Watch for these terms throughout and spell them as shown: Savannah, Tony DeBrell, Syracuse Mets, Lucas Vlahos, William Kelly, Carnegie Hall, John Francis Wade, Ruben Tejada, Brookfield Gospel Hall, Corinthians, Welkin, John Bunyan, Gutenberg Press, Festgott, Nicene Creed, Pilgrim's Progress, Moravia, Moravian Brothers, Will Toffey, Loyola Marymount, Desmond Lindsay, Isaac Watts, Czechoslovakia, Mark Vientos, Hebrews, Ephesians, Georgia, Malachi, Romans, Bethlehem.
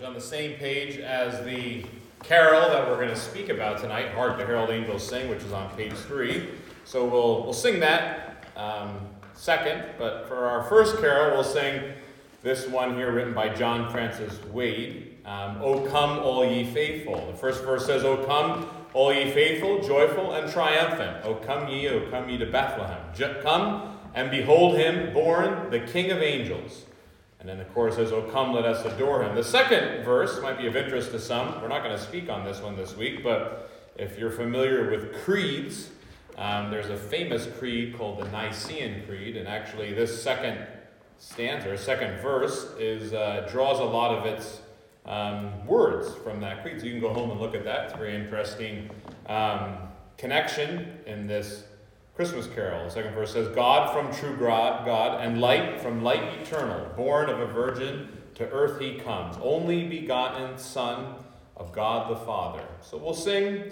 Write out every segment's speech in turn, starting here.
language on the same page as the carol that we're going to speak about tonight, Hark the Herald Angels Sing, which is on page 3. So we'll sing that second, but for our first carol, we'll sing this one here written by John Francis Wade, O Come All Ye Faithful. The first verse says, O come all ye faithful, joyful, and triumphant. O come ye to Bethlehem. Come and behold him, born the King of angels. And then the chorus says, O come, let us adore him. The second verse might be of interest to some. We're not going to speak on this one this week, but if you're familiar with creeds, there's a famous creed called the Nicene Creed, and actually this second stanza, or second verse, is draws a lot of its words from that creed. So you can go home and look at that. It's a very interesting connection in this Christmas carol. The second verse says, God from true God, and light from light eternal, born of a virgin, to earth he comes, only begotten Son of God the Father. So we'll sing,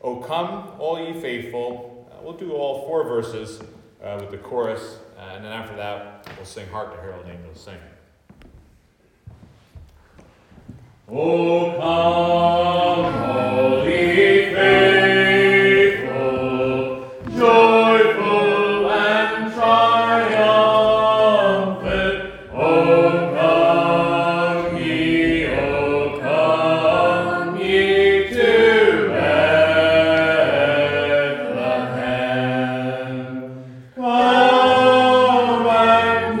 O come, all ye faithful. We'll do all four verses with the chorus, and then after that, we'll sing Hark the Herald Angels Sing. O come, all ye faithful, and triumphant, O come ye to Bethlehem. Come and behold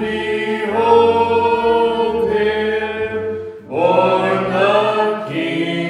him, born the King.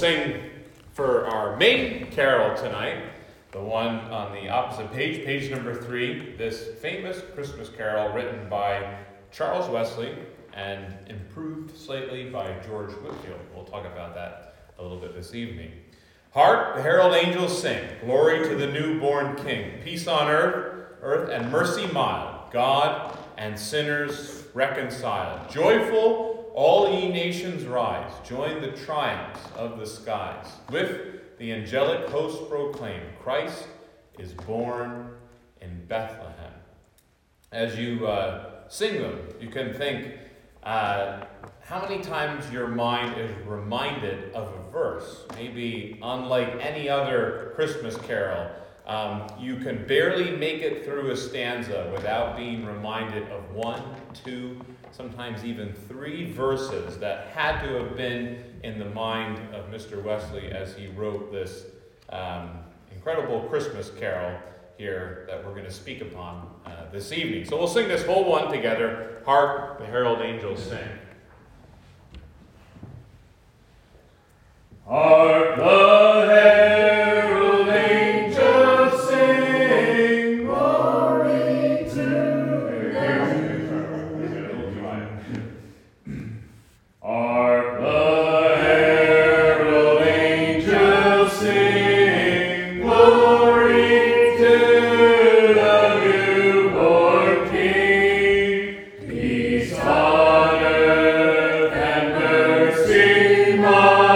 sing for our main carol tonight, the one on the opposite page, page number 3, this famous Christmas carol written by Charles Wesley and improved slightly by George Whitefield. We'll talk about that a little bit this evening. Hark, the herald angels sing, glory to the newborn King, peace on earth and mercy mild, God and sinners reconciled. Joyful, all ye nations rise, join the triumphs of the skies. With the angelic host proclaim, Christ is born in Bethlehem. As you sing them, you can think how many times your mind is reminded of a verse, maybe unlike any other Christmas carol. You can barely make it through a stanza without being reminded of 1, 2, sometimes even 3 verses that had to have been in the mind of Mr. Wesley as he wrote this incredible Christmas carol here that we're going to speak upon this evening. So we'll sing this whole one together, Hark, the Herald Angels Sing. Hark the herald angels sing, glory to God. Hark the herald angels sing, glory to the newborn King. Peace on earth and mercy mild.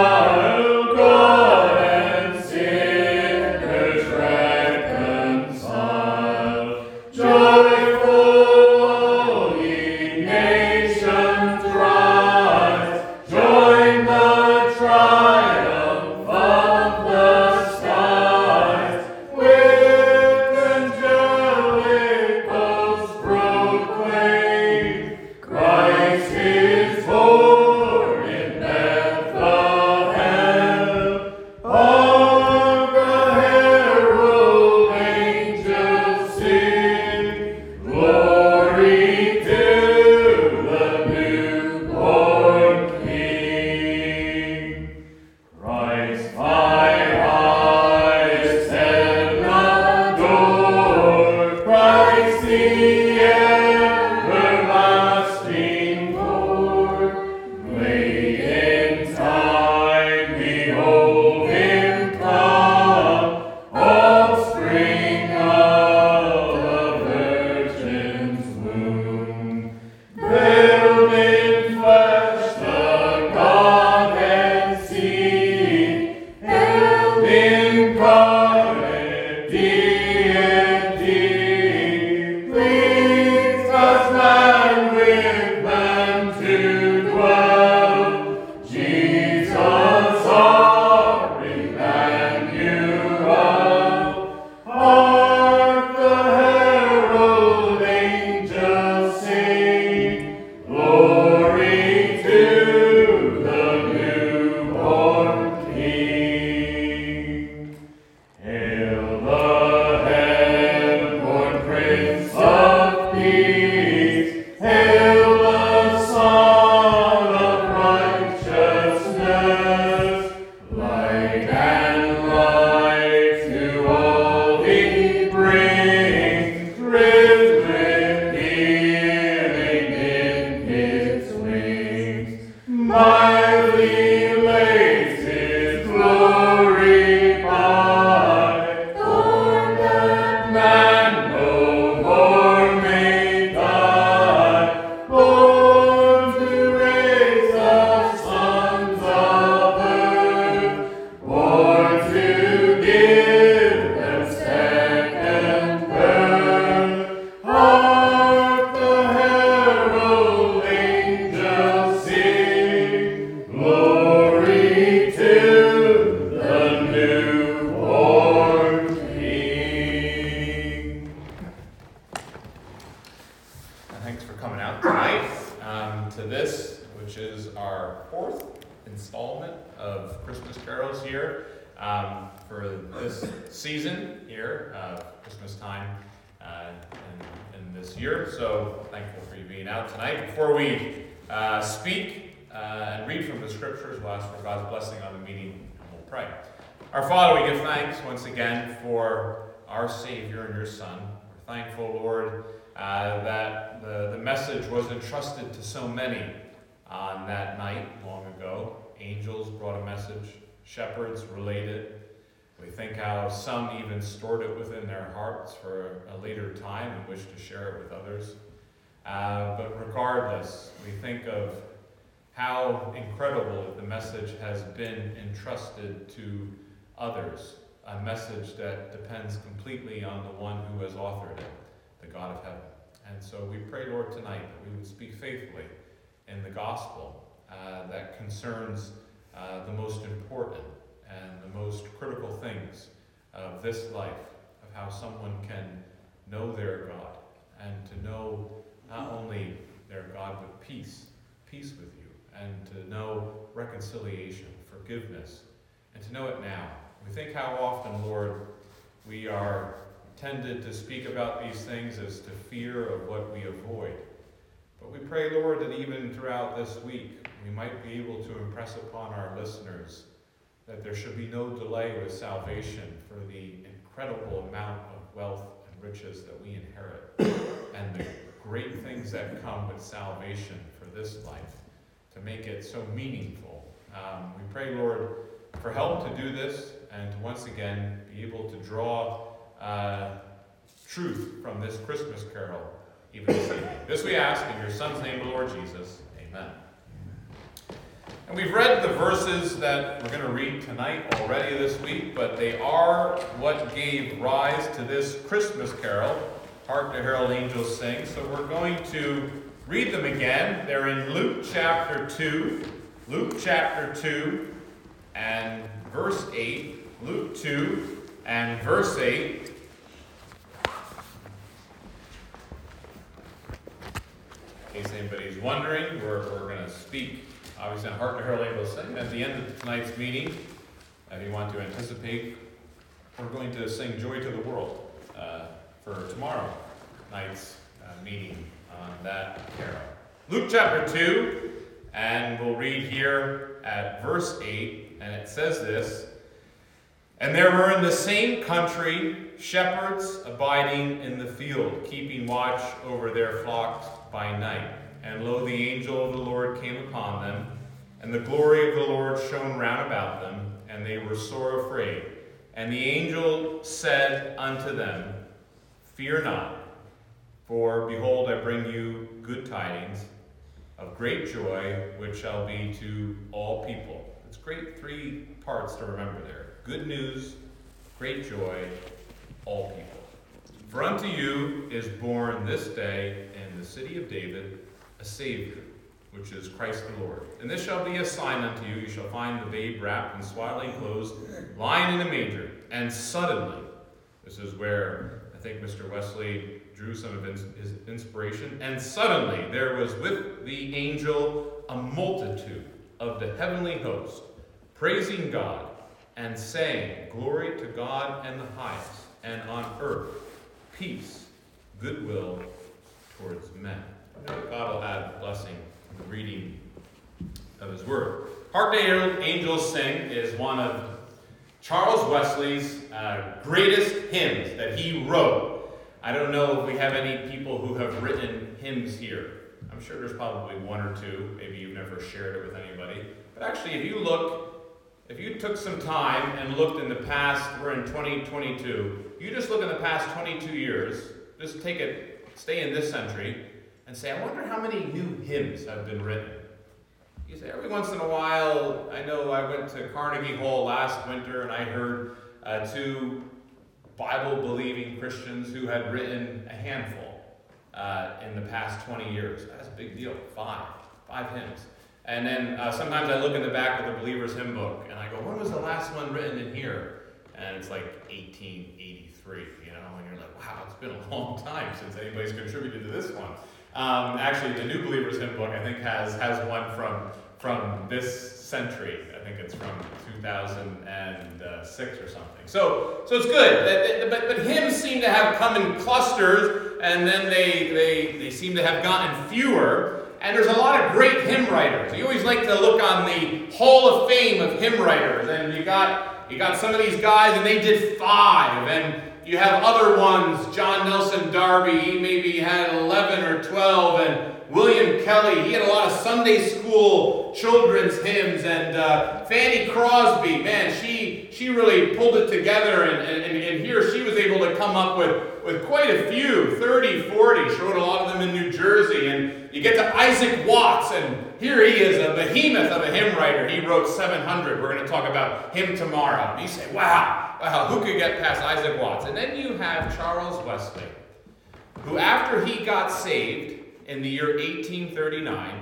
From the scriptures, we'll ask for God's blessing on the meeting pray. Our Father, we give thanks once again for our Savior and your Son. We're thankful, Lord, that the message was entrusted to so many on that night long ago. Angels brought a message. Shepherds related. We think how some even stored it within their hearts for a later time and wished to share it with others. But regardless, we think of how incredible the message has been entrusted to others, a message that depends completely on the one who has authored it, the God of heaven. And so we pray, Lord, tonight that we would speak faithfully in the gospel that concerns the most important and the most critical things of this life, of how someone can know their God and to know not only their God, but peace with you, and to know reconciliation, forgiveness, and to know it now. We think how often, Lord, we are tempted to speak about these things as to fear of what we avoid. But we pray, Lord, that even throughout this week, we might be able to impress upon our listeners that there should be no delay with salvation for the incredible amount of wealth and riches that we inherit, and the great things that come with salvation for this life, to make it so meaningful. We pray, Lord, for help to do this, and to once again be able to draw truth from this Christmas carol even this evening. This we ask in your Son's name, Lord Jesus. Amen. And we've read the verses that we're going to read tonight already this week, but they are what gave rise to this Christmas carol, Hark the Herald Angels Sing. So we're going to read them again. They're in Luke chapter 2 and verse 8. Luke 2 and verse 8. In case anybody's wondering, we're going to speak, obviously, on Hark the Herald Angels Sing at the end of tonight's meeting. If you want to anticipate, we're going to sing Joy to the World for tomorrow night's meeting on that carol. Luke chapter 2, and we'll read here at verse 8, and it says this: "And there were in the same country shepherds abiding in the field, keeping watch over their flocks by night. And lo, the angel of the Lord came upon them, and the glory of the Lord shone round about them, and they were sore afraid. And the angel said unto them, Fear not, for behold, I bring you good tidings of great joy, which shall be to all people." It's great three parts to remember there: good news, great joy, all people. "For unto you is born this day in the city of David a Savior, which is Christ the Lord. And this shall be a sign unto you: you shall find the babe wrapped in swaddling clothes, lying in a manger." And suddenly, this is where I think Mr. Wesley drew some of his inspiration, "and suddenly there was with the angel a multitude of the heavenly host, praising God and saying, Glory to God in the highest, and on earth peace, goodwill towards men." God will add blessing to the reading of his word. Hark the Herald Angels Sing is one of Charles Wesley's greatest hymns that he wrote. I don't know if we have any people who have written hymns here. I'm sure there's probably one or two. Maybe you've never shared it with anybody. But actually, if you took some time and looked in the past, we're in 2022, you just look in the past 22 years, just take it, stay in this century, and say, I wonder how many new hymns have been written. You say, every once in a while, I know I went to Carnegie Hall last winter and I heard two Bible-believing Christians who had written a handful in the past 20 years. That's a big deal, five hymns. And then sometimes I look in the back of the Believer's Hymn Book and I go, when was the last one written in here? And it's like 1883, you know, and you're like, wow, it's been a long time since anybody's contributed to this one. Actually, the New Believer's Hymn Book, I think, has one from from this century. I think it's from 2006 or something. So it's good. But hymns seem to have come in clusters, and then they seem to have gotten fewer. And there's a lot of great hymn writers. You always like to look on the Hall of Fame of hymn writers, and you got some of these guys, and they did 5, and you have other ones. John Nelson Darby, he maybe had 11 or 12, and William Kelly, he had a lot of Sunday school children's hymns, and Fanny Crosby, man, she really pulled it together, and here she was able to come up with quite a few, 30, 40. She wrote a lot of them in New Jersey, and you get to Isaac Watts, and here he is, a behemoth of a hymn writer. He wrote 700. We're going to talk about him tomorrow. And you say, wow, who could get past Isaac Watts? And then you have Charles Wesley, who after he got saved in the year 1839,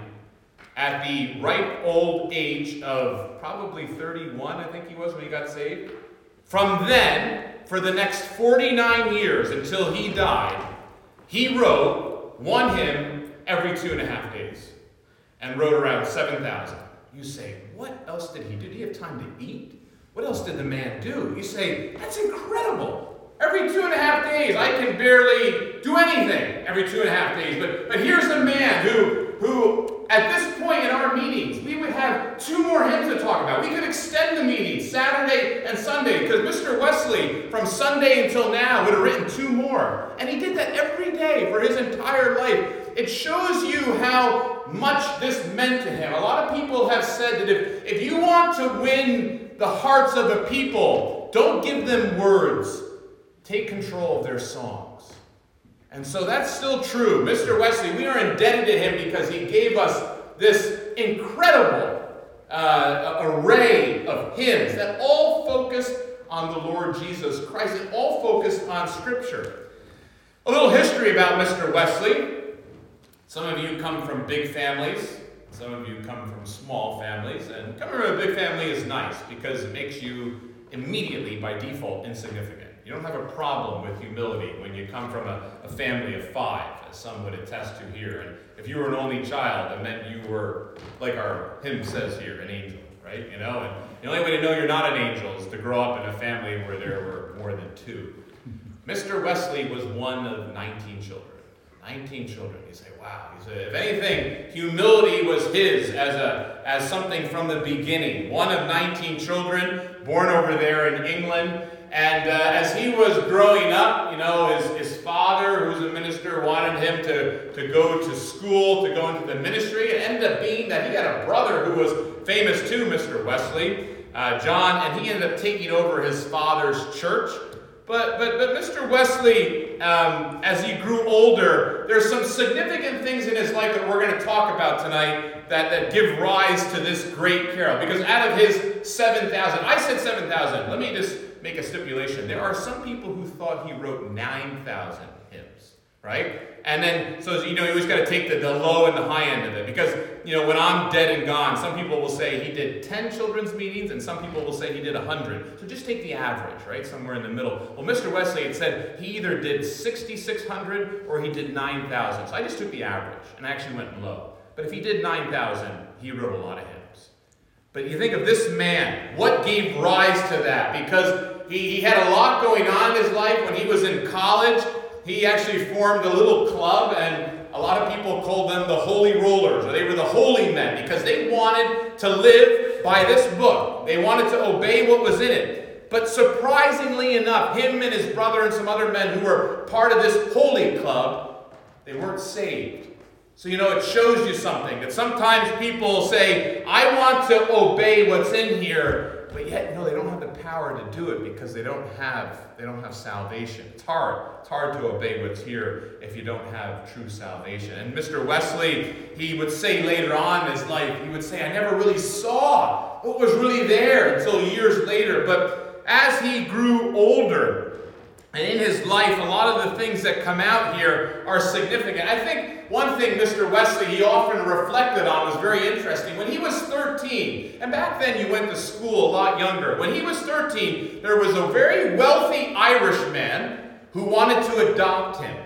at the ripe old age of probably 31, I think he was when he got saved, from then, for the next 49 years until he died, he wrote one hymn every 2.5 days and wrote around 7,000. You say, what else did he do? Did he have time to eat? What else did the man do? You say, that's incredible. Every 2.5 days, I can barely do anything every 2.5 days. But here's a man who at this point in our meetings, we would have 2 more hymns to talk about. We could extend the meeting Saturday and Sunday, because Mr. Wesley, from Sunday until now, would have written 2 more. And he did that every day for his entire life. It shows you how much this meant to him. A lot of people have said that if you want to win the hearts of a people, don't give them words. Take control of their songs. And so that's still true. Mr. Wesley, we are indebted to him because he gave us this incredible array of hymns that all focused on the Lord Jesus Christ and all focused on Scripture. A little history about Mr. Wesley. Some of you come from big families. Some of you come from small families. And coming from a big family is nice because it makes you immediately, by default, insignificant. You don't have a problem with humility when you come from a family of 5, as some would attest to here. And if you were an only child, that meant you were, like our hymn says here, an angel, right? You know, and the only way to know you're not an angel is to grow up in a family where there were more than 2. Mr. Wesley was one of 19 children. 19 children. You say, wow. You say, if anything, humility was his as something from the beginning. One of 19 children, born over there in England. And as he was growing up, you know, his father, who's a minister, wanted him to go to school, to go into the ministry. It ended up being that he had a brother who was famous too, Mr. Wesley, John, and he ended up taking over his father's church. But Mr. Wesley, as he grew older, there's some significant things in his life that we're going to talk about tonight that give rise to this great carol. Because out of his 7,000, I said 7,000. Let me just make a stipulation. There are some people who thought he wrote 9,000 hymns, right? And then, so you know, you always got to take the low and the high end of it. Because, you know, when I'm dead and gone, some people will say he did 10 children's meetings, and some people will say he did 100. So just take the average, right? Somewhere in the middle. Well, Mr. Wesley had said he either did 6,600 or he did 9,000. So I just took the average and I actually went low. But if he did 9,000, he wrote a lot of hymns. But you think of this man, what gave rise to that? Because he had a lot going on in his life. When he was in college, he actually formed a little club, and a lot of people called them the Holy Rollers, or they were the Holy Men, because they wanted to live by this book. They wanted to obey what was in it. But surprisingly enough, him and his brother and some other men who were part of this Holy Club, they weren't saved. So, you know, it shows you something, that sometimes people say, I want to obey what's in here, but yet, no, they don't have the power to do it because they don't have salvation. It's hard to obey what's here if you don't have true salvation. And Mr. Wesley, he would say later on in his life, he would say, I never really saw what was really there until years later. But as he grew older, and in his life, a lot of the things that come out here are significant. I think one thing Mr. Wesley, he often reflected on, was very interesting. When he was 13, and back then you went to school a lot younger. When he was 13, there was a very wealthy Irishman who wanted to adopt him.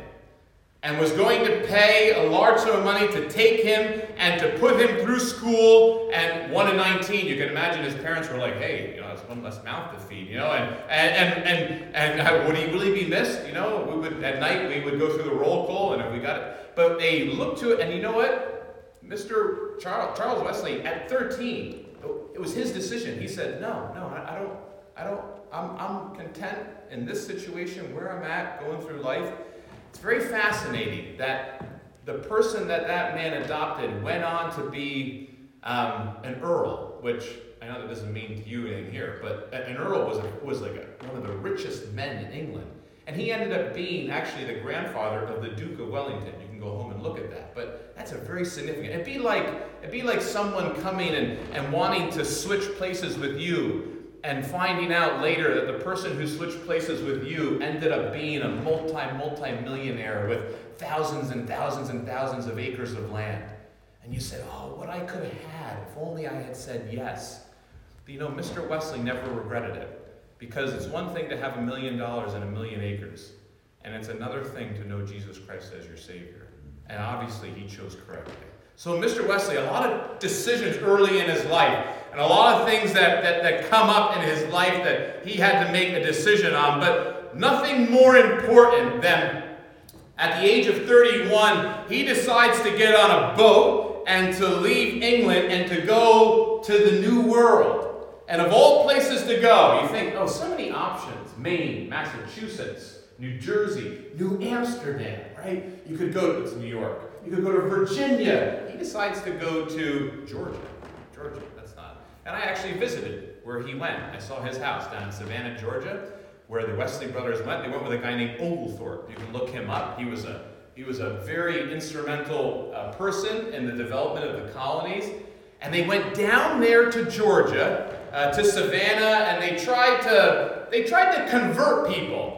and was going to pay a large sum of money to take him and to put him through school. And one in 19, you can imagine his parents were like, hey, you know, that's one less mouth to feed, you know, and would he really be missed? You know, we would, at night we would go through the roll call, and if we got it, but they looked to it, and you know what? Mr. Charles Wesley, at 13, it was his decision. He said, I'm content in this situation where I'm at, going through life. It's very fascinating that the person that man adopted went on to be an earl, which I know that doesn't mean to you in here, but an earl was one of the richest men in England. And he ended up being actually the grandfather of the Duke of Wellington. You can go home and look at that. But that's a very significant. It'd be like someone coming and wanting to switch places with you, and finding out later that the person who switched places with you ended up being a multi-millionaire with thousands and thousands and thousands of acres of land. And you said, oh, what I could have had if only I had said yes. But you know, Mr. Wesley never regretted it. Because it's one thing to have $1 million and 1,000,000 acres. And it's another thing to know Jesus Christ as your Savior. And obviously he chose correctly. So Mr. Wesley, a lot of decisions early in his life, and a lot of things that come up in his life that he had to make a decision on, but nothing more important than at the age of 31, he decides to get on a boat and to leave England and to go to the New World. And of all places to go, you think, oh, so many options. Maine, Massachusetts, New Jersey, New Amsterdam, right? You could go to New York. You could go to Virginia. He decides to go to Georgia. Georgia, that's not. And I actually visited where he went. I saw his house down in Savannah, Georgia, where the Wesley brothers went. They went with a guy named Oglethorpe. You can look him up. He was a very instrumental person in the development of the colonies. And they went down there to Georgia, to Savannah, and they tried to convert people.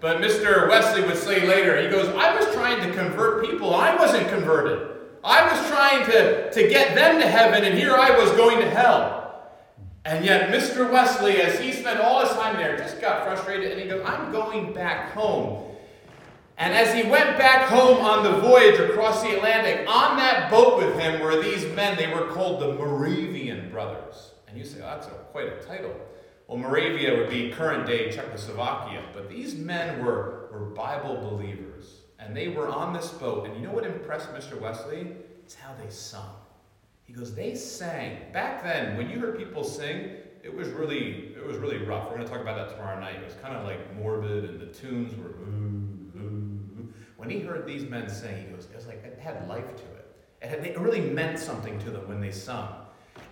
But Mr. Wesley would say later, he goes, I was trying to convert people, and I wasn't converted. I was trying to get them to heaven, and here I was going to hell. And yet Mr. Wesley, as he spent all his time there, just got frustrated, and he goes, I'm going back home. And as he went back home on the voyage across the Atlantic, on that boat with him were these men. They were called the Moravian Brothers. And you say, oh, that's quite a title. Well, Moravia would be current-day Czechoslovakia, but these men were Bible believers, and they were on this boat, and you know what impressed Mr. Wesley? It's how they sung. He goes, they sang. Back then, when you heard people sing, it was really rough. We're going to talk about that tomorrow night. It was kind of like morbid, and the tunes were ooh, ooh. When he heard these men sing, he goes, it was like it had life to it. It really meant something to them when they sung.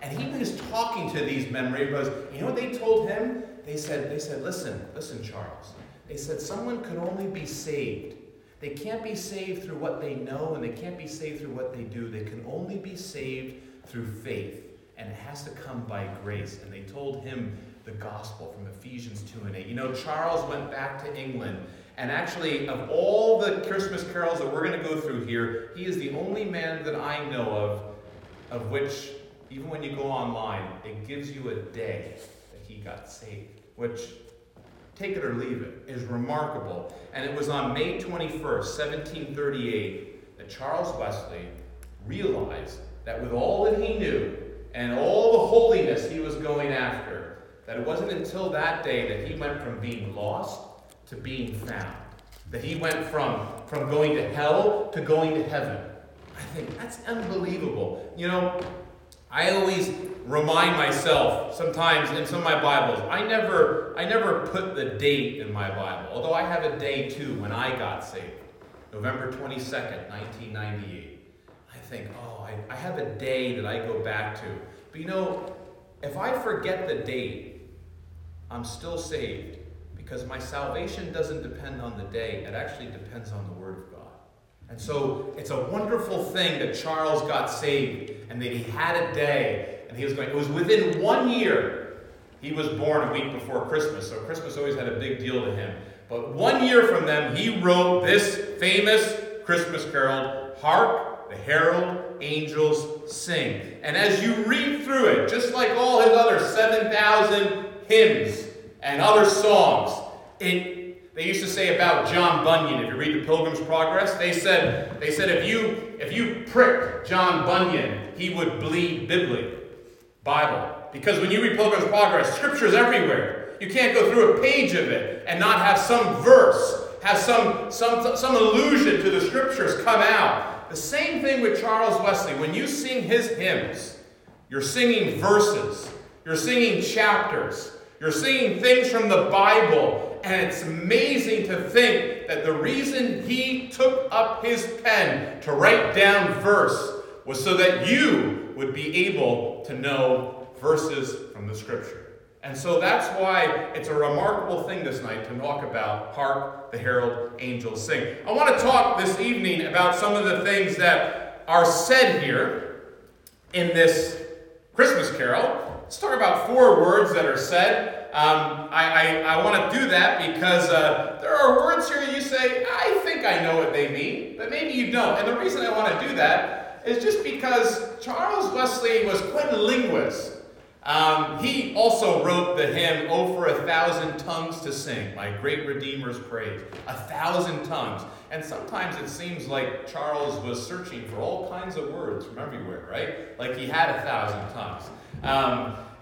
And he was talking to these men, you know what they told him? They said, listen, Charles. They said, someone could only be saved. They can't be saved through what they know, and they can't be saved through what they do. They can only be saved through faith, and it has to come by grace. And they told him the gospel from Ephesians 2:8. You know, Charles went back to England, and actually, of all the Christmas carols that we're going to go through here, he is the only man that I know of which, even when you go online, it gives you a day that he got saved, which, take it or leave it, is remarkable. And it was on May 21st, 1738, that Charles Wesley realized that with all that he knew and all the holiness he was going after, that it wasn't until that day that he went from being lost to being found, that he went from going to hell to going to heaven. I think that's unbelievable. You know, I always remind myself sometimes in some of my Bibles, I never put the date in my Bible, although I have a day too when I got saved, November 22nd, 1998. I think, I have a day that I go back to. But you know, if I forget the date, I'm still saved because my salvation doesn't depend on the day. It actually depends on the Word of God. And so it's a wonderful thing that Charles got saved and that he had a day and he was going. It was within 1 year. He was born a week before Christmas, so Christmas always had a big deal to him. But 1 year from then, he wrote this famous Christmas carol, Hark, the Herald Angels Sing. And as you read through it, just like all his other 7,000 hymns and other songs, it They used to say about John Bunyan, if you read the Pilgrim's Progress, they said if you prick John Bunyan, he would bleed Bible. Because when you read Pilgrim's Progress, Scripture's everywhere. You can't go through a page of it and not have some verse, have some allusion to the Scriptures come out. The same thing with Charles Wesley. When you sing his hymns, you're singing verses, you're singing chapters, you're singing things from the Bible. And it's amazing to think that the reason he took up his pen to write down verse was so that you would be able to know verses from the Scripture. And so that's why it's a remarkable thing this night to talk about Hark the Herald Angels Sing. I want to talk this evening about some of the things that are said here in this Christmas carol. Let's talk about four words that are said. I want to do that because there are words here you say, I think I know what they mean, but maybe you don't. And the reason I want to do that is just because Charles Wesley was quite a linguist. He also wrote the hymn, Oh, for 1,000 tongues to sing, my great Redeemer's praise. 1,000 tongues. And sometimes it seems like Charles was searching for all kinds of words from everywhere, right? Like he had 1,000 tongues.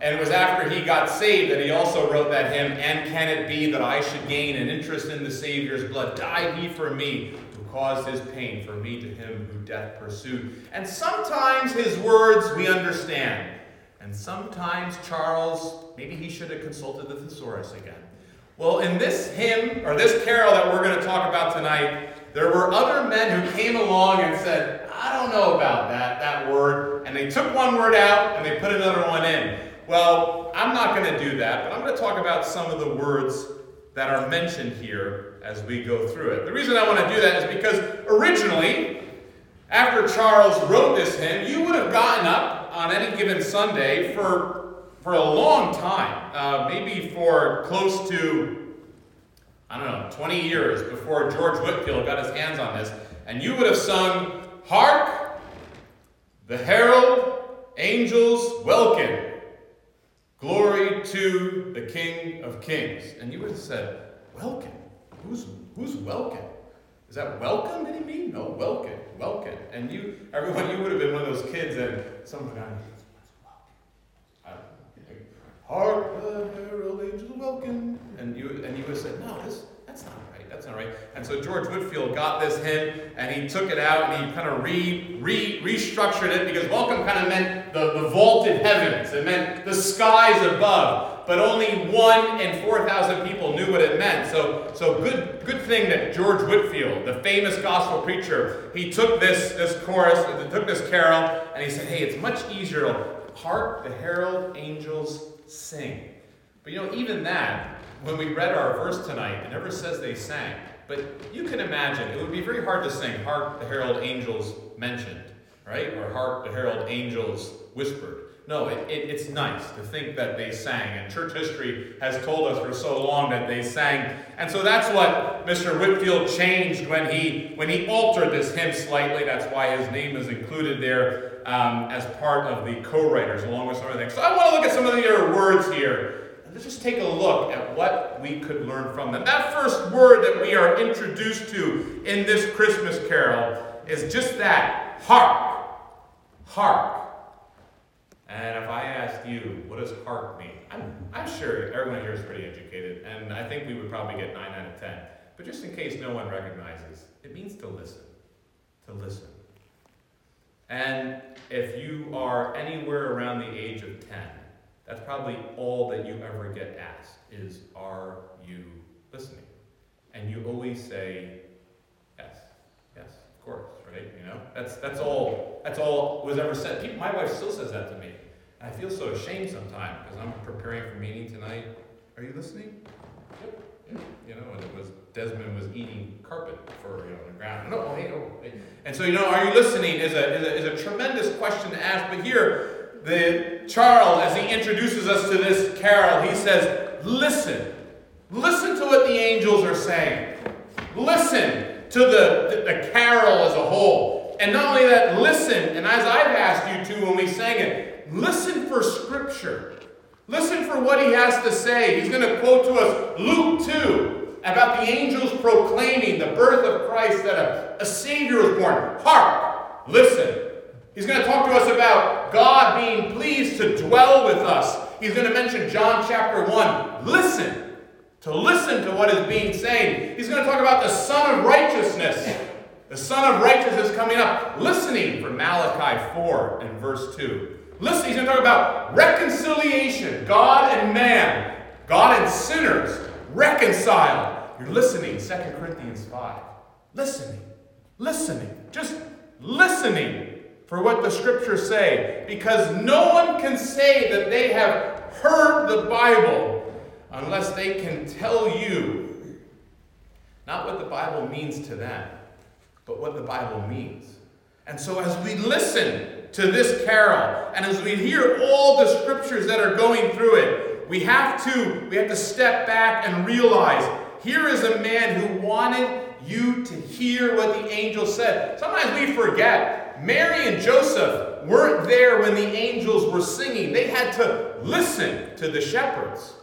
And it was after he got saved that he also wrote that hymn, And can it be that I should gain an interest in the Savior's blood? Died he for me who caused his pain, for me to him who death pursued. And sometimes his words we understand. And sometimes Charles, maybe he should have consulted the thesaurus again. Well, in this hymn, or this carol that we're going to talk about tonight, there were other men who came along and said, I don't know about that word. And they took one word out and they put another one in. Well, I'm not going to do that, but I'm going to talk about some of the words that are mentioned here as we go through it. The reason I want to do that is because originally, after Charles wrote this hymn, you would have gotten up on any given Sunday for a long time, maybe for close to, 20 years before George Whitefield got his hands on this, and you would have sung, Hark, the Herald Angels Welkin. Glory to the King of Kings. And you would have said, Welkin? Who's Welkin? Is that welcome that he mean? No, Welkin. And you would have been one of those kids and some guy, Hark the Herald Angels Welkin. And you would have said, no, that's not right. That's not right. And so George Whitefield got this hymn and he took it out and he kind of restructured it, because welcome kind of meant the vaulted heavens. It meant the skies above. But only 1 in 4,000 people knew what it meant. So good thing that George Whitefield, the famous gospel preacher, he took this chorus, he took this carol, and he said, hey, it's much easier to hark the herald angels sing. But even that, when we read our verse tonight, it never says they sang. But you can imagine, it would be very hard to sing, Hark the Herald Angels mentioned, right? Or Hark the Herald Angels whispered. No, it's nice to think that they sang. And church history has told us for so long that they sang. And so that's what Mr. Whitefield changed when he altered this hymn slightly. That's why his name is included there as part of the co-writers, along with some other things. So I want to look at some of the other words here. Let's just take a look at what we could learn from them. That first word that we are introduced to in this Christmas carol is just that, hark, hark. And if I asked you, what does hark mean? I'm sure everyone here is pretty educated, and I think we would probably get 9 out of 10. But just in case no one recognizes, it means to listen, to listen. And if you are anywhere around the age of 10, that's probably all that you ever get asked is, are you listening? And you always say, yes, of course, right? That's all was ever said. My wife still says that to me. And I feel so ashamed sometimes because I'm preparing for meeting tonight. Are you listening? Yep. And it was Desmond was eating carpet for on the ground. No. And so are you listening is a tremendous question to ask. But here, Charles, as he introduces us to this carol, he says, listen to what the angels are saying. Listen to the carol as a whole. And not only that, listen, and as I've asked you to when we sang it, listen for Scripture. Listen for what he has to say. He's going to quote to us Luke 2. about the angels proclaiming the birth of Christ, that a Savior was born. Hark! Listen. He's going to talk to us about God being pleased to dwell with us. He's going to mention John chapter 1. Listen. To listen to what is being said. He's going to talk about the Son of Righteousness. The Son of Righteousness coming up. Listening from Malachi 4 and verse 2. Listen, he's going to talk about reconciliation. God and man. God and sinners. Reconciled. You're listening. 2 Corinthians 5. Listening. Listening. Just listening for what the scriptures say. Because no one can say that they have heard the Bible unless they can tell you not what the Bible means to them, but what the Bible means. And so as we listen to this carol, and as we hear all the scriptures that are going through it, we have to step back and realize, here is a man who wanted you to hear what the angel said. Sometimes we forget. Mary and Joseph weren't there when the angels were singing. They had to listen to the shepherds.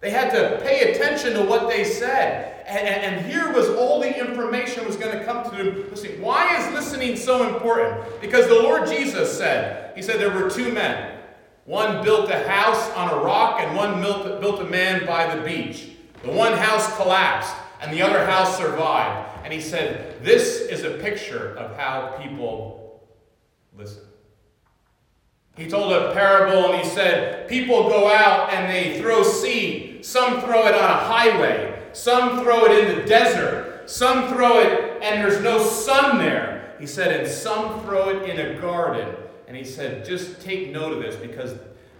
They had to pay attention to what they said. And here was all the information was going to come to them. Listen, why is listening so important? Because the Lord Jesus said, he said there were two men. One built a house on a rock and one built a man by the beach. The one house collapsed and the other house survived. And he said, this is a picture of how people listen. He told a parable and he said, people go out and they throw seed. Some throw it on a highway. Some throw it in the desert. Some throw it and there's no sun there. He said, and some throw it in a garden. And he said, just take note of this because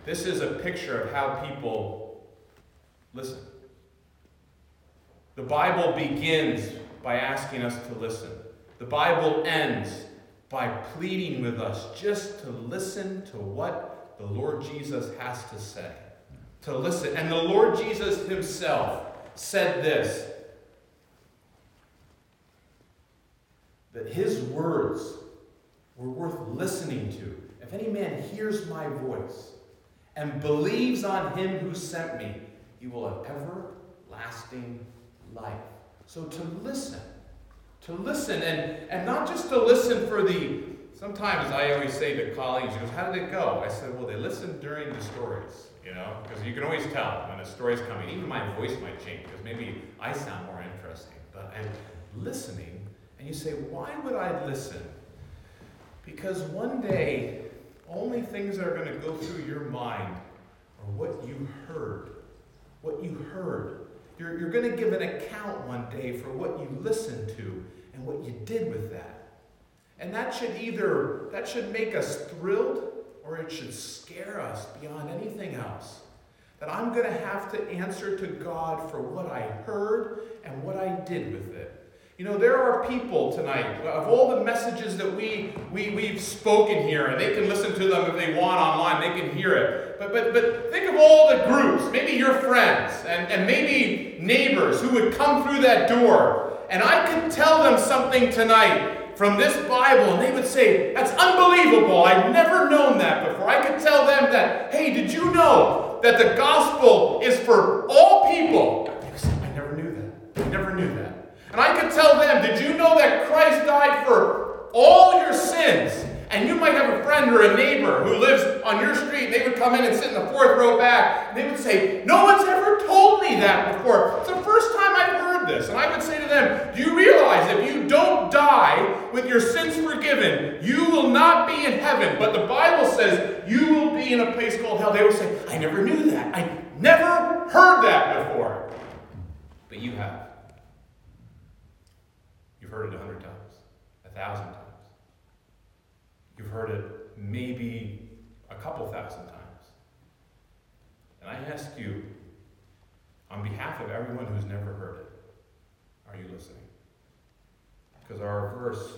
this is a picture of how people listen. The Bible begins by asking us to listen. The Bible ends by pleading with us just to listen to what the Lord Jesus has to say. To listen. And the Lord Jesus himself said this, that his words were worth listening to. If any man hears my voice and believes on him who sent me, he will have everlasting life. So to listen. To listen, and not just to listen for the, sometimes I always say to colleagues, he goes, how did it go? I said, well, they listened during the stories, because you can always tell when a story's coming. Even my voice might change, because maybe I sound more interesting. But I'm listening, and you say, why would I listen? Because one day, only things that are going to go through your mind are what you heard. What you heard. You're going to give an account one day for what you listened to and what you did with that. And that should make us thrilled or it should scare us beyond anything else. That I'm going to have to answer to God for what I heard and what I did with it. There are people tonight, of all the messages that we've spoken here, and they can listen to them if they want online, they can hear it. But think of all the groups, maybe your friends, and maybe neighbors who would come through that door, and I could tell them something tonight from this Bible, and they would say, that's unbelievable, I've never known that before. I could tell them that, hey, did you know that the gospel is for all people? I never knew that. And I could tell them, did you know that Christ died for all your sins? And you might have a friend or a neighbor who lives on your street. They would come in and sit in the fourth row back. And they would say, no one's ever told me that before. It's the first time I've heard this. And I would say to them, do you realize if you don't die with your sins forgiven, you will not be in heaven. But the Bible says you will be in a place called hell. They would say, I never knew that. I never heard that before. But you have. You've heard it 100 times, 1,000 times. You've heard it maybe a couple thousand times. And I ask you, on behalf of everyone who's never heard it, are you listening? Because our verse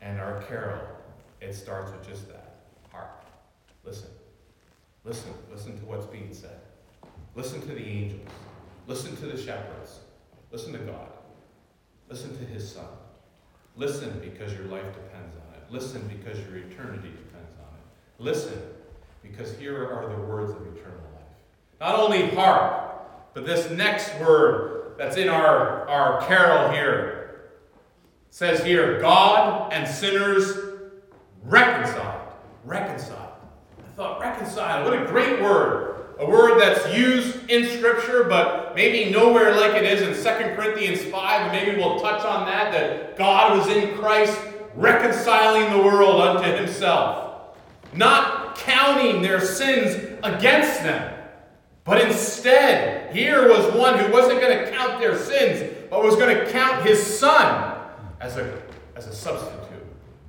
and our carol, it starts with just that. Hark. Listen. Listen. Listen to what's being said. Listen to the angels. Listen to the shepherds. Listen to God. Listen to his son. Listen because your life depends on it. Listen because your eternity depends on it. Listen because here are the words of eternal life. Not only hark, but this next word, that's in our carol here. It says here, God and sinners reconciled. Reconciled. I thought reconciled, what a great word. A word that's used in Scripture, but maybe nowhere like it is in 2 Corinthians 5. And maybe we'll touch on that God was in Christ reconciling the world unto himself. Not counting their sins against them. But instead, here was one who wasn't going to count their sins, but was going to count his son as a substitute.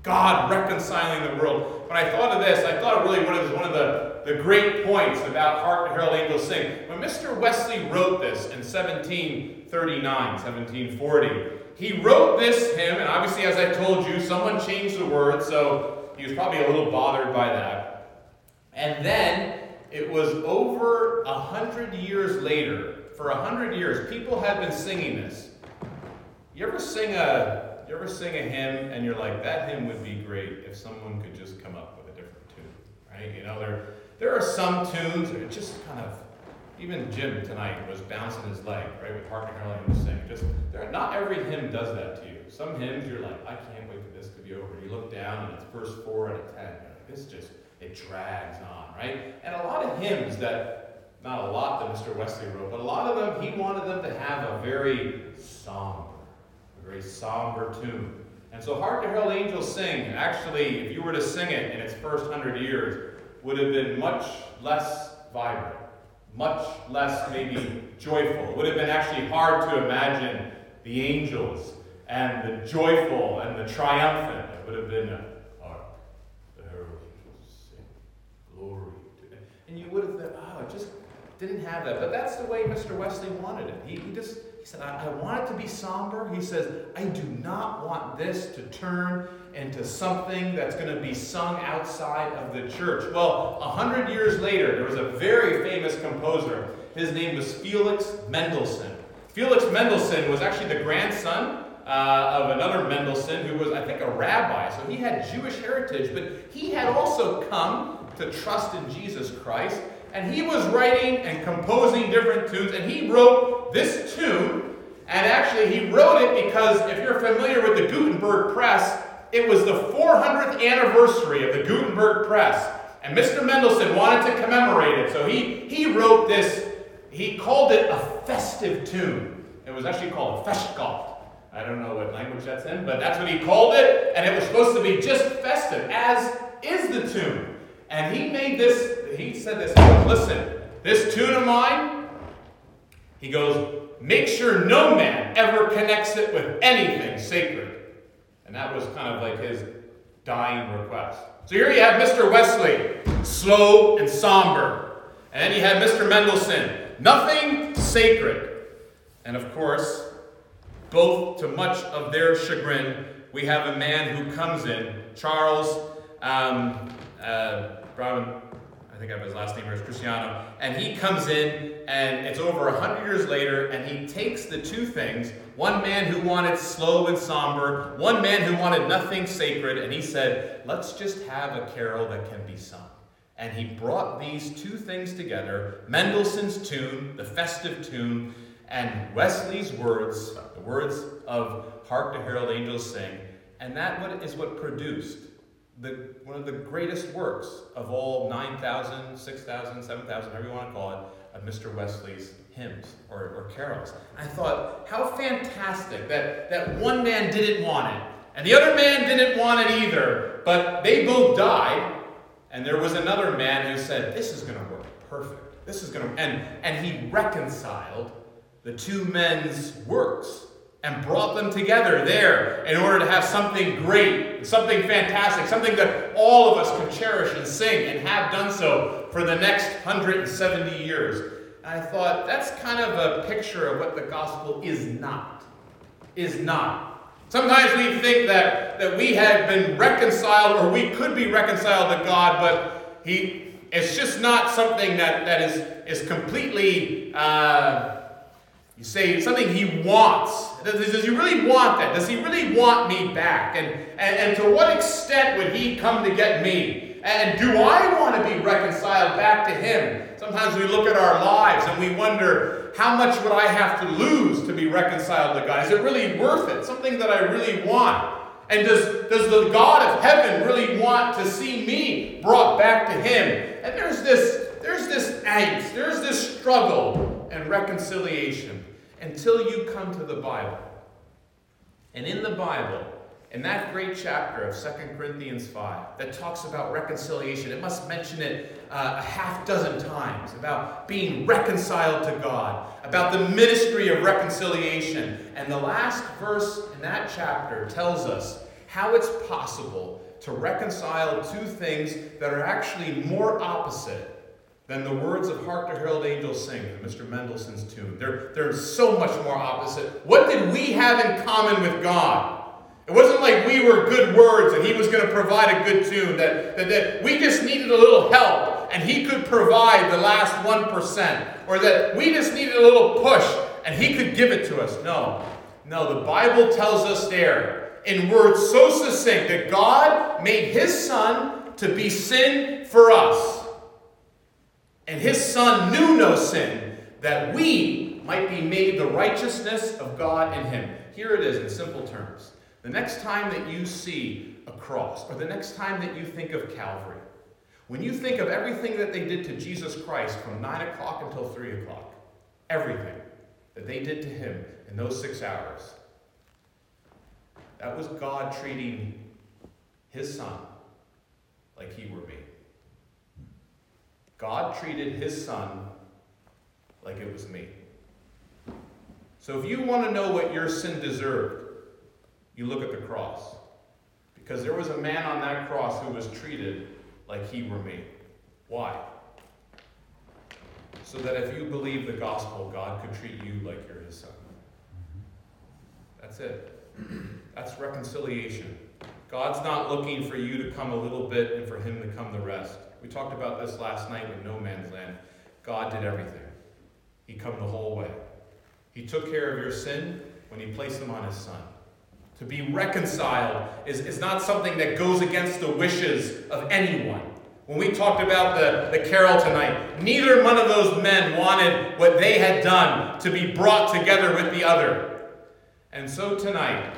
God reconciling the world. When I thought of this, I thought really one of the great points about Hark the Herald Angels Sing. When Mr. Wesley wrote this in 1739, 1740, he wrote this hymn, and obviously, as I told you, someone changed the words, so he was probably a little bothered by that. And then it was over 100 years later. For 100 years, people have been singing this. You ever sing a hymn and you're like, that hymn would be great if someone could just come up with a different tune, right? You know, there are some tunes that are just kind of, even Jim tonight was bouncing his leg, right, with Hark and Herald Angels Sing. Not every hymn does that to you. Some hymns you're like, I can't wait for this to be over. You look down and it's verse 4 out of 10. You're like, this just, it drags on, right? And a lot of hymns that, not a lot that Mr. Wesley wrote, but a lot of them, he wanted them to have a very somber tune. And so Hark the Herald Angels Sing, actually, if you were to sing it in its first 100 years, would have been much less vibrant, much less maybe joyful. It would have been actually hard to imagine the angels and the joyful and the triumphant. It would have been Hark the Herald Angels Sing, glory to God. And you would have thought, oh, it just didn't have that. But that's the way Mr. Wesley wanted it. He said, I want it to be somber. He says, I do not want this to turn into something that's going to be sung outside of the church. Well, 100 years later, there was a very famous composer. His name was Felix Mendelssohn. Felix Mendelssohn was actually the grandson of another Mendelssohn who was, I think, a rabbi. So he had Jewish heritage, but he had also come to trust in Jesus Christ. And he was writing and composing different tunes, and he wrote this tune, and actually he wrote it because, if you're familiar with the Gutenberg Press, it was the 400th anniversary of the Gutenberg Press, and Mr. Mendelssohn wanted to commemorate it, so he wrote this. He called it a festive tune. It was actually called a Festgott. I don't know what language that's in, but that's what he called it, and it was supposed to be just festive, as is the tune. And he made this, he said this, listen, this tune of mine, he goes, make sure no man ever connects it with anything sacred. And that was kind of like his dying request. So here you have Mr. Wesley, slow and somber. And then you have Mr. Mendelssohn, nothing sacred. And of course, both to much of their chagrin, we have a man who comes in, Charles, Robin, I think I have his last name, is Cristiano, and he comes in, and it's over 100 years later, and he takes the two things, one man who wanted slow and somber, one man who wanted nothing sacred, and he said, let's just have a carol that can be sung. And he brought these two things together, Mendelssohn's tune, the festive tune, and Wesley's words, the words of Hark the Herald Angels Sing, and that is what produced one of the greatest works of all 9,000, 6,000, 7,000, however you want to call it, of Mr. Wesley's hymns or carols. I thought, how fantastic that one man didn't want it, and the other man didn't want it either, but they both died, and there was another man who said, this is going to work perfect. This is going to, and he reconciled the two men's works and brought them together there in order to have something great, something fantastic, something that all of us can cherish and sing and have done so for the next 170 years. And I thought, that's kind of a picture of what the gospel is not. Is not. Sometimes we think that we have been reconciled or we could be reconciled to God, but it's just not something that is completely You say something he wants. Does he really want that? Does he really want me back? And to what extent would he come to get me? And do I want to be reconciled back to him? Sometimes we look at our lives and we wonder, how much would I have to lose to be reconciled to God? Is it really worth it? Something that I really want. And does the God of heaven really want to see me brought back to him? And there's this angst, there's this struggle and reconciliation until you come to the Bible. And in the Bible, in that great chapter of 2 Corinthians 5 that talks about reconciliation, it must mention it a half dozen times, about being reconciled to God, about the ministry of reconciliation. And the last verse in that chapter tells us how it's possible to reconcile two things that are actually more opposite than the words of Hark the Herald Angels Sing in Mr. Mendelssohn's tune. They're so much more opposite. What did we have in common with God? It wasn't like we were good words and he was going to provide a good tune, that we just needed a little help and he could provide the last 1%, or that we just needed a little push and he could give it to us. No, the Bible tells us there in words so succinct that God made his son to be sin for us. And his son knew no sin, that we might be made the righteousness of God in him. Here it is in simple terms. The next time that you see a cross, or the next time that you think of Calvary, when you think of everything that they did to Jesus Christ from 9 o'clock until 3 o'clock, everything that they did to him in those 6 hours, that was God treating his son like he were me. God treated his son like it was me. So if you want to know what your sin deserved, you look at the cross, because there was a man on that cross who was treated like he were me. Why? So that if you believe the gospel, God could treat you like you're his son. That's it. That's reconciliation. God's not looking for you to come a little bit and for him to come the rest. We talked about this last night in No Man's Land. God did everything. He came the whole way. He took care of your sin when he placed them on his son. To be reconciled is not something that goes against the wishes of anyone. When we talked about the carol tonight, neither one of those men wanted what they had done to be brought together with the other. And so tonight,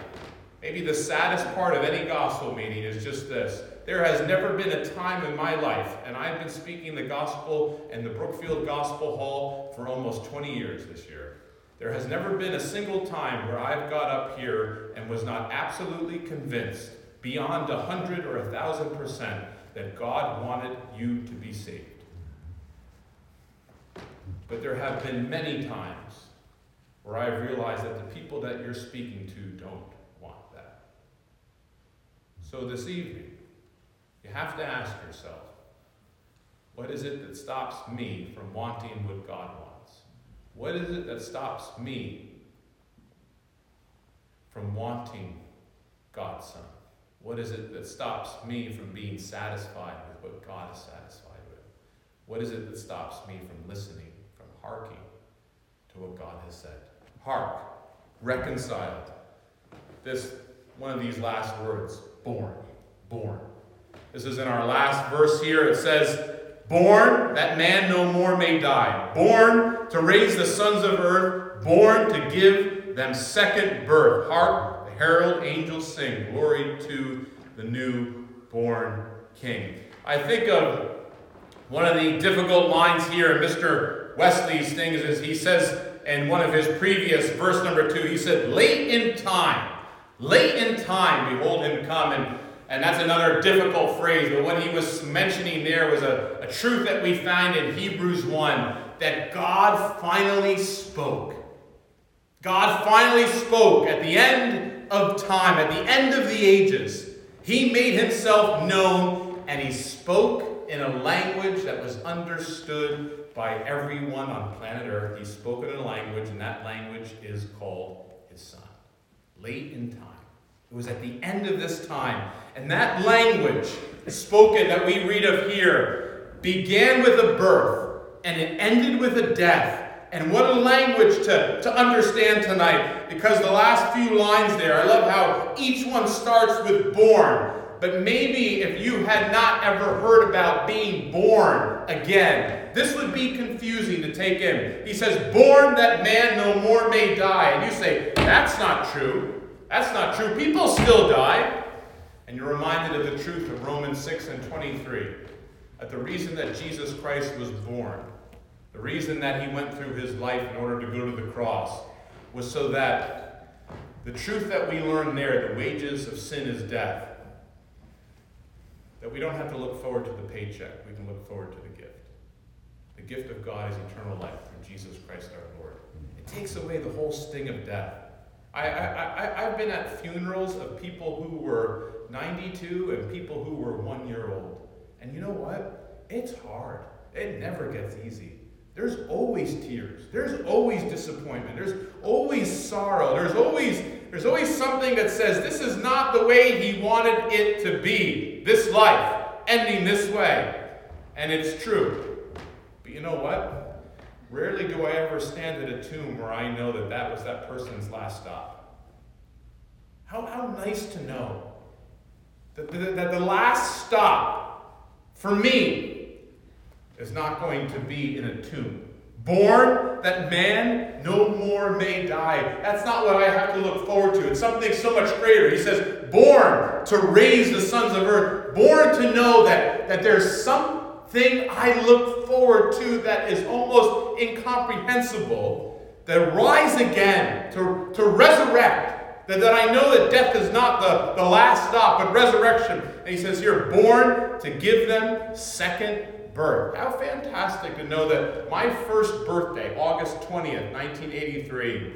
maybe the saddest part of any gospel meeting is just this. There has never been a time in my life, and I've been speaking the gospel in the Brookfield Gospel Hall for almost 20 years this year. There has never been a single time where I've got up here and was not absolutely convinced beyond 100 or 1,000% that God wanted you to be saved. But there have been many times where I've realized that the people that you're speaking to don't want that. So this evening, you have to ask yourself, what is it that stops me from wanting what God wants? What is it that stops me from wanting God's Son? What is it that stops me from being satisfied with what God is satisfied with? What is it that stops me from listening, from hearkening to what God has said? Hark, reconciled. This, one of these last words, born. This is in our last verse here. It says, born, that man no more may die. Born to raise the sons of earth. Born to give them second birth. Hark, the herald angels sing. Glory to the newborn King. I think of one of the difficult lines here in Mr. Wesley's things is he says in one of his previous, verse number 2, he said, late in time, behold him come. And that's another difficult phrase, but what he was mentioning there was a truth that we find in Hebrews 1, that God finally spoke. God finally spoke at the end of time, at the end of the ages. He made himself known, and he spoke in a language that was understood by everyone on planet Earth. He spoke in a language, and that language is called his Son. Late in time. It was at the end of this time. And that language spoken that we read of here began with a birth and it ended with a death. And what a language to understand tonight, because the last few lines there, I love how each one starts with born. But maybe if you had not ever heard about being born again, this would be confusing to take in. He says, born that man no more may die. And you say, that's not true. That's not true. People still die. And you're reminded of the truth of Romans 6:23, that the reason that Jesus Christ was born, the reason that he went through his life in order to go to the cross, was so that the truth that we learn there, the wages of sin is death, that we don't have to look forward to the paycheck. We can look forward to the gift. The gift of God is eternal life through Jesus Christ our Lord. It takes away the whole sting of death. I've been at funerals of people who were 92 and people who were 1 year old. And you know what? It's hard. It never gets easy. There's always tears. There's always disappointment. There's always sorrow. There's always something that says, this is not the way he wanted it to be. This life, ending this way. And it's true. But you know what? Rarely do I ever stand at a tomb where I know that that was that person's last stop. How nice to know that the last stop for me is not going to be in a tomb. Born that man no more may die. That's not what I have to look forward to. It's something so much greater. He says, born to raise the sons of earth. Born to know that there's something I look forward to that is almost incomprehensible. That rise again, to resurrect. That I know that death is not the last stop, but resurrection. And he says here, born to give them second birth. How fantastic to know that my first birthday, August 20th, 1983,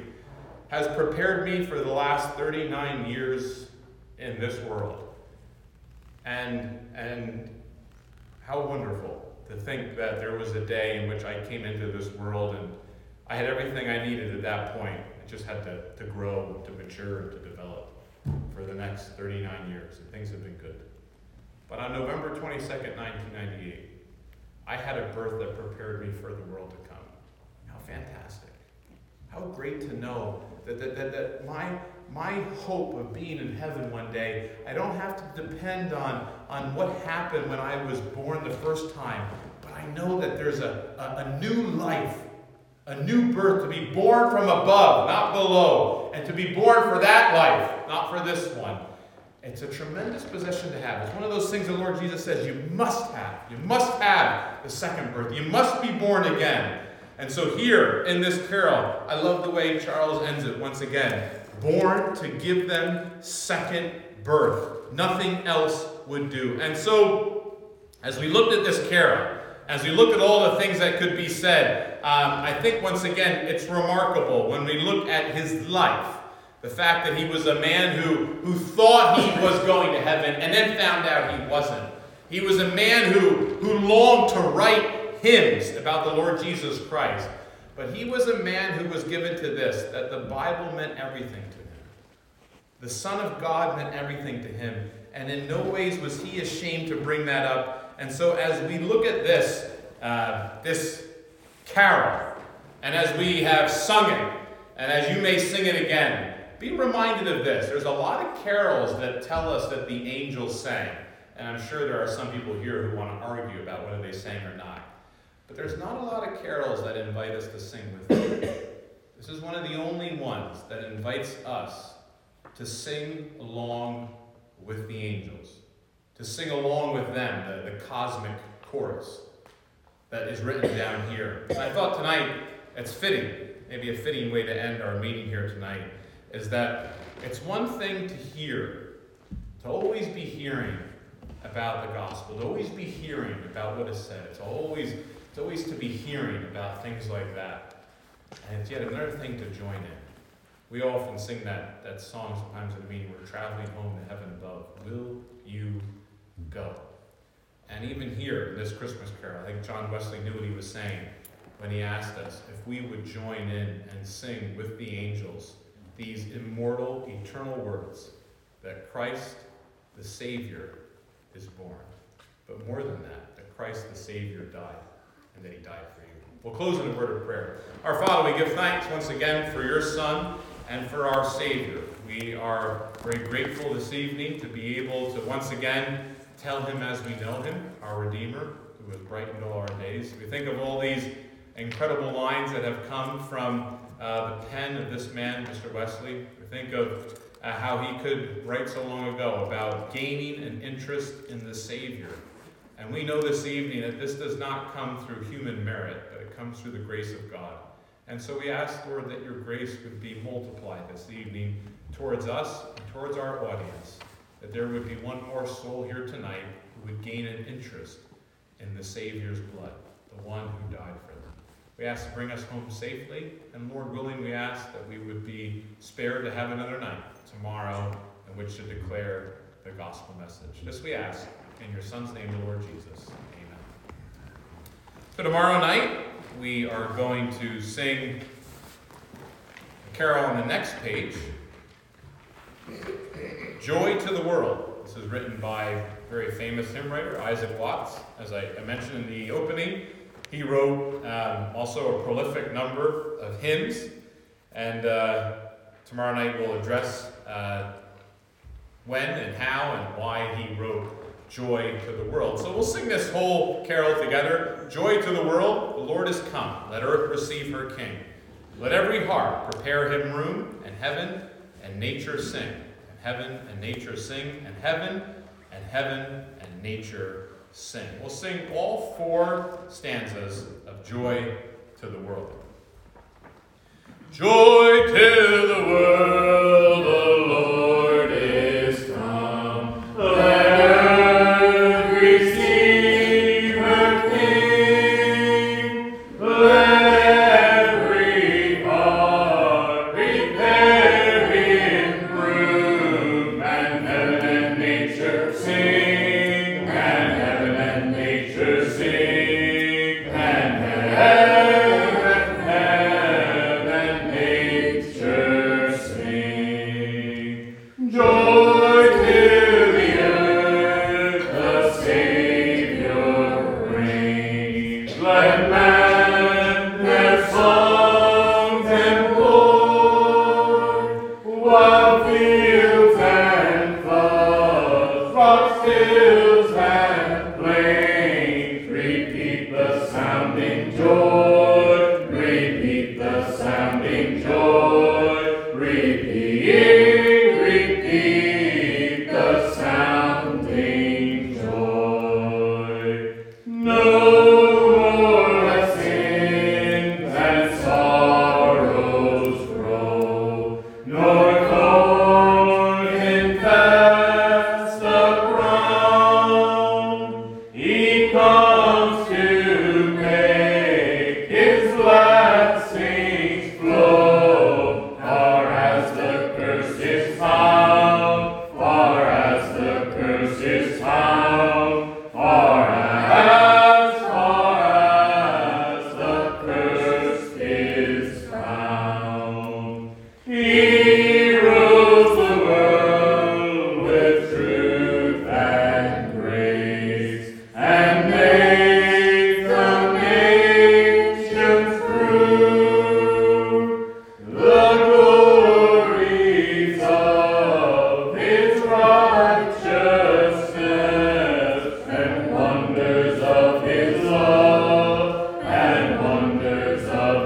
has prepared me for the last 39 years in this world. And how wonderful to think that there was a day in which I came into this world and I had everything I needed at that point. I just had to grow, to mature, and to develop for the next 39 years. And things have been good. But on November 22nd, 1998, I had a birth that prepared me for the world to come. How fantastic. How great to know that my hope of being in heaven one day, I don't have to depend on what happened when I was born the first time, but I know that there's a new life, a new birth, to be born from above, not below, and to be born for that life, not for this one. It's a tremendous possession to have. It's one of those things the Lord Jesus says you must have. You must have the second birth. You must be born again. And so here in this carol, I love the way Charles ends it once again. Born to give them second birth. Nothing else would do. And so as we looked at this carol, as we looked at all the things that could be said, I think once again it's remarkable when we look at his life. The fact that he was a man who thought he was going to heaven and then found out he wasn't. He was a man who longed to write hymns about the Lord Jesus Christ. But he was a man who was given to this, that the Bible meant everything to him. The Son of God meant everything to him. And in no ways was he ashamed to bring that up. And so as we look at this, this carol, and as we have sung it, and as you may sing it again, be reminded of this. There's a lot of carols that tell us that the angels sang. And I'm sure there are some people here who want to argue about whether they sang or not. But there's not a lot of carols that invite us to sing with them. This is one of the only ones that invites us to sing along with the angels. To sing along with them, the cosmic chorus that is written down here. And I thought tonight, it's fitting, maybe a fitting way to end our meeting here tonight, is that it's one thing to hear, to always be hearing about the gospel, to always be hearing about what is said. It's always to be hearing about things like that. And it's yet another thing to join in. We often sing that song sometimes in the meeting, we're traveling home to heaven above. Will you go? And even here in this Christmas carol, I think John Wesley knew what he was saying when he asked us if we would join in and sing with the angels these immortal, eternal words, that Christ the Savior is born. But more than that Christ the Savior died, and that he died for you. We'll close in a word of prayer. Our Father, we give thanks once again for your Son and for our Savior. We are very grateful this evening to be able to once again tell him as we know him, our Redeemer, who has brightened all our days. We think of all these incredible lines that have come from the pen of this man, Mr. Wesley. We think of how he could write so long ago about gaining an interest in the Savior. And we know this evening that this does not come through human merit, but it comes through the grace of God. And so we ask, Lord, that your grace would be multiplied this evening towards us and towards our audience, that there would be one more soul here tonight who would gain an interest in the Savior's blood, the one who died for them. We ask to bring us home safely, and Lord willing, we ask that we would be spared to have another night tomorrow in which to declare the gospel message. This we ask in your Son's name, the Lord Jesus. Amen. So tomorrow night, we are going to sing a carol on the next page, Joy to the World. This is written by a very famous hymn writer, Isaac Watts. As I mentioned in the opening, he wrote also a prolific number of hymns, and tomorrow night we'll address when and how and why he wrote Joy to the World. So we'll sing this whole carol together. Joy to the world, the Lord is come. Let earth receive her King. Let every heart prepare him room, and heaven and nature sing, and heaven and nature sing, and heaven and heaven and nature sing. We'll sing all four stanzas of Joy to the World. Joy to the world, the Lord is come. Let earth receive her King. Let every heart prepare him room, and heaven and nature sing.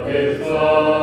His love.